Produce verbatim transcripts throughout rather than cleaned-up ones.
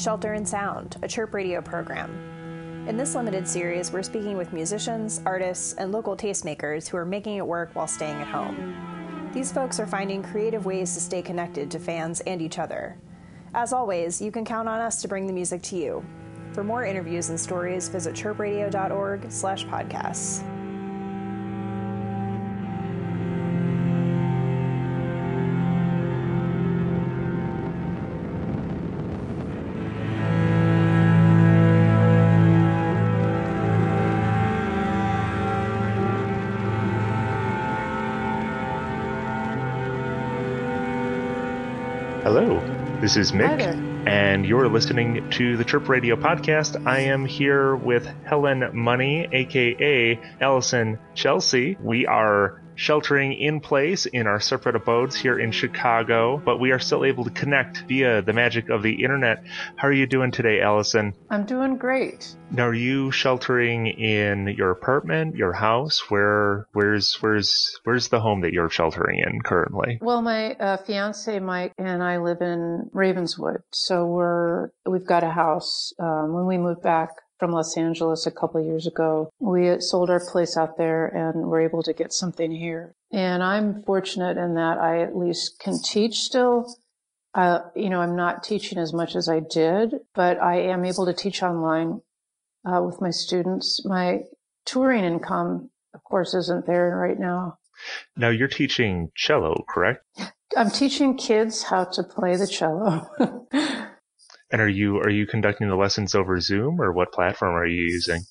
Shelter and Sound, a chirp radio program. In this limited series, we're speaking with musicians, artists, and local tastemakers who are making it work while staying at home. These folks are finding creative ways to stay connected to fans and each other. As always, you can count on us to bring the music to you. For more interviews and stories, visit chirpradio.org slash podcasts. Hello, this is Mick, and you're listening to the Chirp Radio Podcast. I am here with Helen Money, a k a. Allison Chelsea. We are sheltering in place in our separate abodes here in Chicago, but we are still able to connect via the magic of the internet. How are you doing today, Allison? I'm doing great. Now, are you sheltering in your apartment, your house? Where, where's, where's, where's the home that you're sheltering in currently? Well, my uh, fiance Mike and I live in Ravenswood, so we're we've got a house. Um, when we moved back from Los Angeles a couple of years ago, we sold our place out there and were able to get something here. And I'm fortunate in that I at least can teach still. Uh, you know, I'm not teaching as much as I did, but I am able to teach online. Uh, with my students. My touring income, of course, isn't there right now. Now, you're teaching cello, correct? I'm teaching kids how to play the cello. And are you are you conducting the lessons over Zoom, or what platform are you using?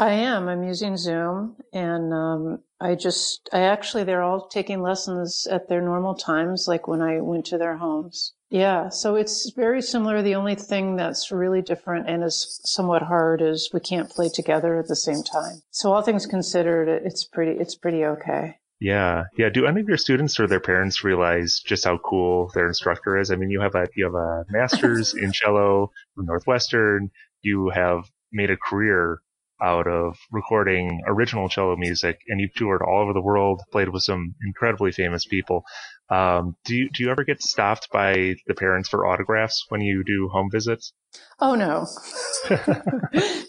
I am. I'm using Zoom, and um, I just I actually they're all taking lessons at their normal times, like when I went to their homes. Yeah, so it's very similar. The only thing that's really different and is somewhat hard is we can't play together at the same time. So all things considered, it's pretty it's pretty okay. Yeah, yeah. Do any of your students or their parents realize just how cool their instructor is? I mean, you have a you have a master's in cello from Northwestern. You have made a career out of recording original cello music, and you've toured all over the world, played with some incredibly famous people. Um, do you, do you ever get stopped by the parents for autographs when you do home visits? Oh, no.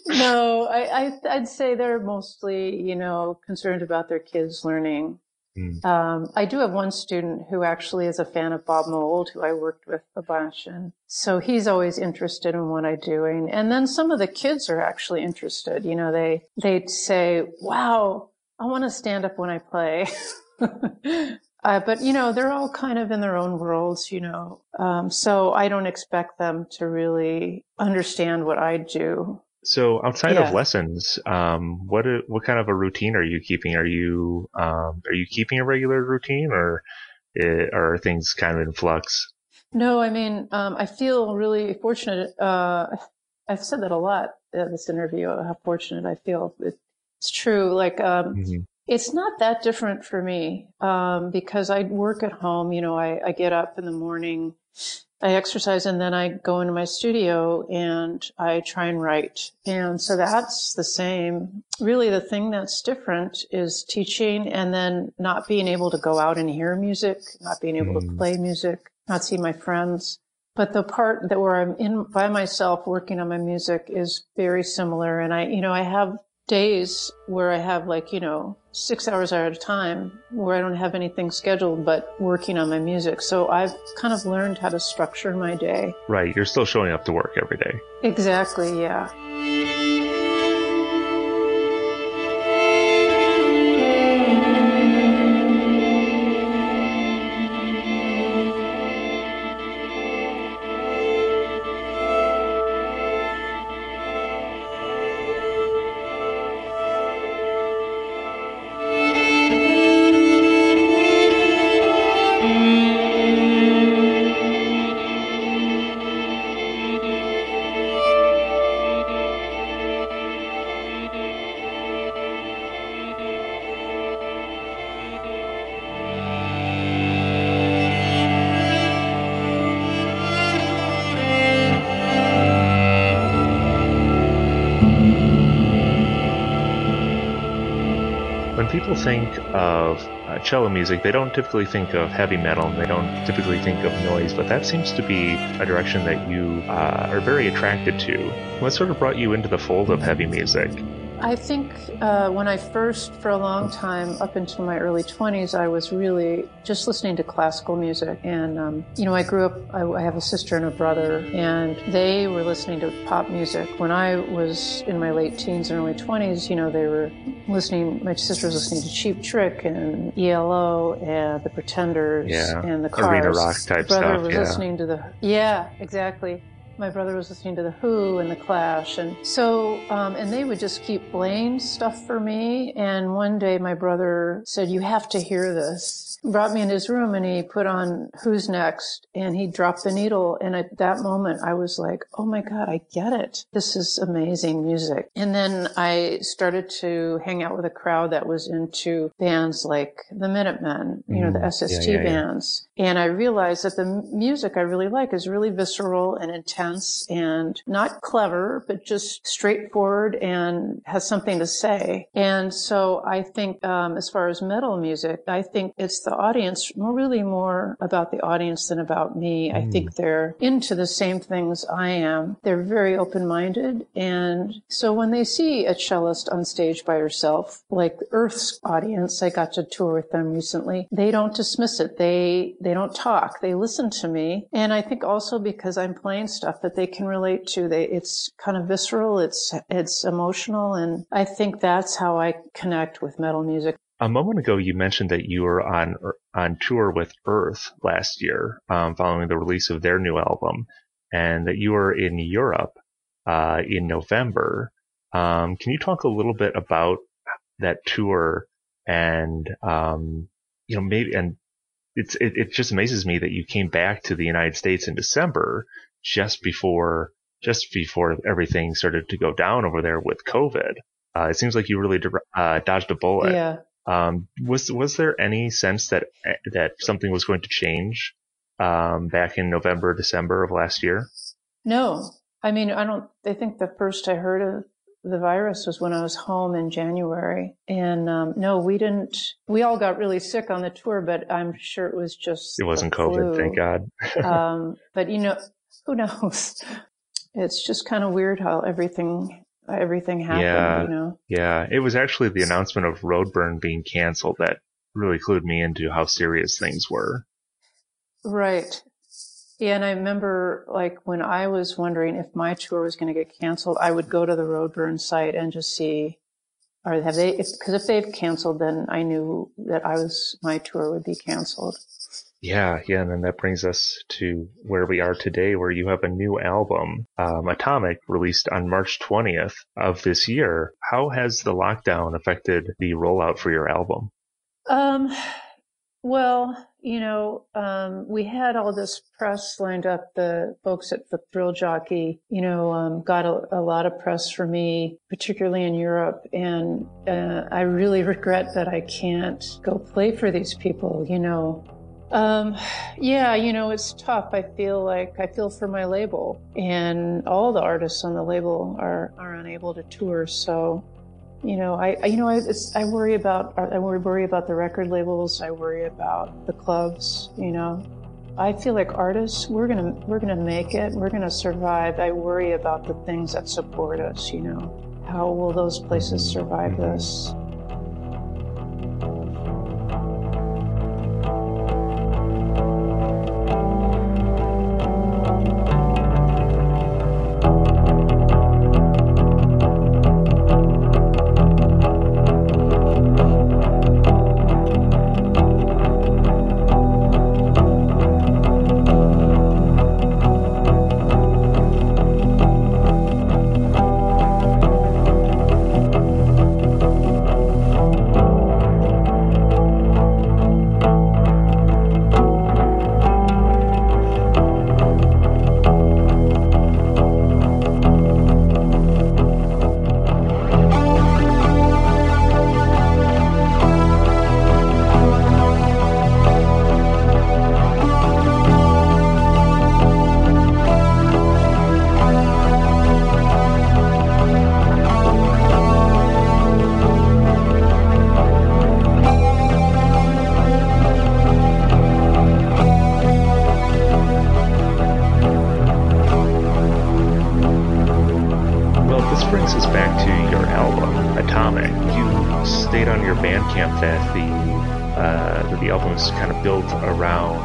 No, I, I, I'd say they're mostly, you know, concerned about their kids learning. Mm. Um, I do have one student who actually is a fan of Bob Mould, who I worked with a bunch. And so he's always interested in what I'm doing. And then some of the kids are actually interested. You know, they, they'd say, wow, I want to stand up when I play. Uh, but, you know, they're all kind of in their own worlds, you know, um, so I don't expect them to really understand what I do. So outside yeah. of lessons, um, what what kind of a routine are you keeping? Are you um, are you keeping a regular routine, or are things kind of in flux? No, I mean, um, I feel really fortunate. Uh, I've said that a lot in this interview, how fortunate I feel. It's true. Like, um mm-hmm. It's not that different for me, um, because I work at home. You know, I, I get up in the morning, I exercise, and then I go into my studio and I try and write. And so that's the same. Really, the thing that's different is teaching and then not being able to go out and hear music, not being able mm. to play music, not see my friends. But the part that where I'm in by myself working on my music is very similar. And I, you know, I have days where I have, like, you know, six hours at a time where I don't have anything scheduled but working on my music. So I've kind of learned how to structure my day. Right. You're still showing up to work every day. Exactly. Yeah. people think of uh, cello music, they don't typically think of heavy metal, and they don't typically think of noise, but that seems to be a direction that you uh, are very attracted to. What sort of brought you into the fold of heavy music? I think uh, when I first, for a long time, up until my early twenties, I was really just listening to classical music. And, um, you know, I grew up, I, I have a sister and a brother, and they were listening to pop music. When I was in my late teens and early twenties, you know, they were listening, my sister was listening to Cheap Trick and E L O and The Pretenders yeah. and The Cars. Arena rock type brother stuff, was yeah. listening to the, yeah, exactly. My brother was listening to The Who and The Clash, and so, um, and they would just keep playing stuff for me, and one day my brother said, you have to hear this. He brought me in his room, and he put on Who's Next, and he dropped the needle, and at that moment, I was like, oh my God, I get it. This is amazing music. And then I started to hang out with a crowd that was into bands like the Minutemen, you mm, know, the S S T yeah, yeah, bands, yeah. and I realized that the music I really like is really visceral and intense, and not clever, but just straightforward and has something to say. And so I think um, as far as metal music, I think it's the audience, more, really more about the audience than about me. Mm. I think they're into the same things I am. They're very open-minded. And so when they see a cellist on stage by herself, like Earth's audience, I got to tour with them recently, they don't dismiss it. They, they don't talk. They listen to me. And I think also because I'm playing stuff that they can relate to. They, it's kind of visceral, it's it's emotional, and I think that's how I connect with metal music. A moment ago, you mentioned that you were on on tour with Earth last year, um, following the release of their new album, and that you were in Europe uh, in November. Um, can you talk a little bit about that tour and um, you know maybe and it's it, it just amazes me that you came back to the United States in December. Just before, just before everything started to go down over there with COVID, uh, it seems like you really uh, dodged a bullet. Yeah. Um, was was there any sense that that something was going to change um, back in November, December of last year? No, I mean, I don't. I think the first I heard of the virus was when I was home in January, and um, no, we didn't. We all got really sick on the tour, but I'm sure it was just it wasn't COVID, flu. Thank God. um, but you know. Who knows? It's just kind of weird how everything everything happened, yeah, you know? Yeah, it was actually the announcement of Roadburn being canceled that really clued me into how serious things were. Right. Yeah, and I remember, like, when I was wondering if my tour was going to get canceled, I would go to the Roadburn site and just see, or have they, because if, if they've canceled, then I knew that I was my tour would be canceled. Yeah, yeah, and then that brings us to where we are today, where you have a new album, um, Atomic, released on March twentieth of this year. How has the lockdown affected the rollout for your album? Um, well, you know, um, we had all this press lined up. The folks at the Thrill Jockey, you know, um, got a, a lot of press for me, particularly in Europe. And uh, I really regret that I can't go play for these people, you know. Um, yeah, you know, it's tough. I feel like I feel for my label, and all the artists on the label are, are unable to tour. So, you know, I, I you know, I, it's, I worry about, I worry about the record labels. I worry about the clubs, you know. I feel like artists, we're gonna, we're gonna make it. We're gonna survive. I worry about the things that support us, you know. How will those places survive this? the uh, that the album is kind of built around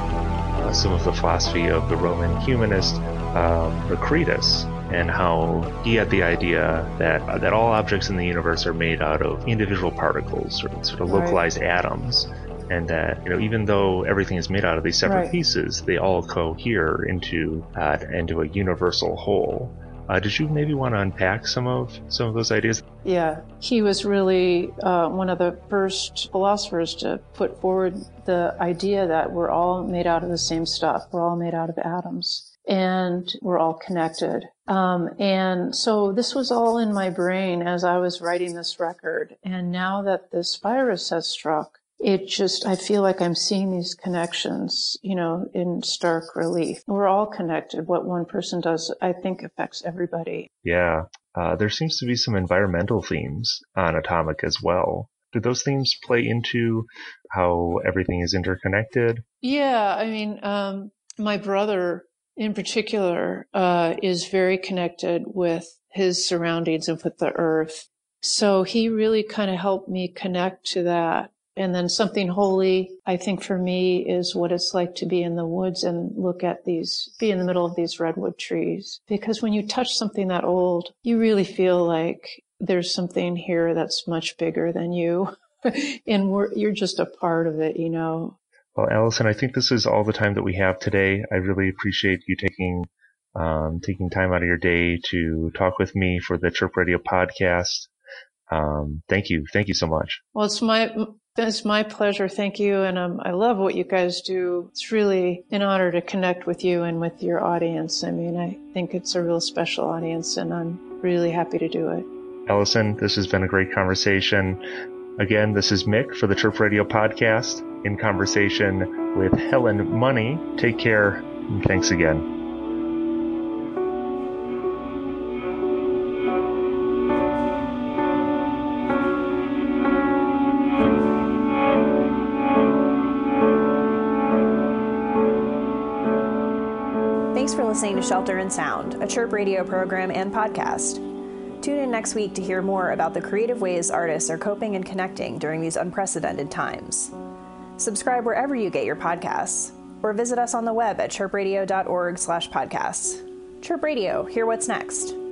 uh, some of the philosophy of the Roman humanist um, Democritus, and how he had the idea that that all objects in the universe are made out of individual particles, or sort of localized right. atoms, and that, you know, even though everything is made out of these separate right. pieces, they all cohere into uh, into a universal whole. Uh, did you maybe want to unpack some of some of those ideas? Yeah, he was really uh, one of the first philosophers to put forward the idea that we're all made out of the same stuff. We're all made out of atoms, and we're all connected. Um, and so this was all in my brain as I was writing this record. And now that this virus has struck, it just, I feel like I'm seeing these connections, you know, in stark relief. We're all connected. What one person does, I think, affects everybody. Yeah. Uh, there seems to be some environmental themes on Atomic as well. Do those themes play into how everything is interconnected? Yeah. I mean, um, my brother in particular, uh, is very connected with his surroundings and with the earth. So he really kind of helped me connect to that. And then something holy, I think for me, is what it's like to be in the woods and look at these, be in the middle of these redwood trees. Because when you touch something that old, you really feel like there's something here that's much bigger than you. And we're, you're just a part of it, you know. Well, Allison, I think this is all the time that we have today. I really appreciate you taking um, taking time out of your day to talk with me for the Chirp Radio podcast. Um, thank you, thank you so much. Well, it's my it's my pleasure. Thank you, and um, I love what you guys do. It's really an honor to connect with you and with your audience. I mean, I think it's a real special audience, and I'm really happy to do it. Allison, this has been a great conversation. Again, this is Mick for the Chirp Radio podcast in conversation with Helen Money. Take care, and thanks again. Thanks for listening to Shelter and Sound, a Chirp Radio program and podcast. Tune in next week to hear more about the creative ways artists are coping and connecting during these unprecedented times. Subscribe wherever you get your podcasts, or visit us on the web at chirp radio dot org slash podcasts. Chirp Radio, hear what's next.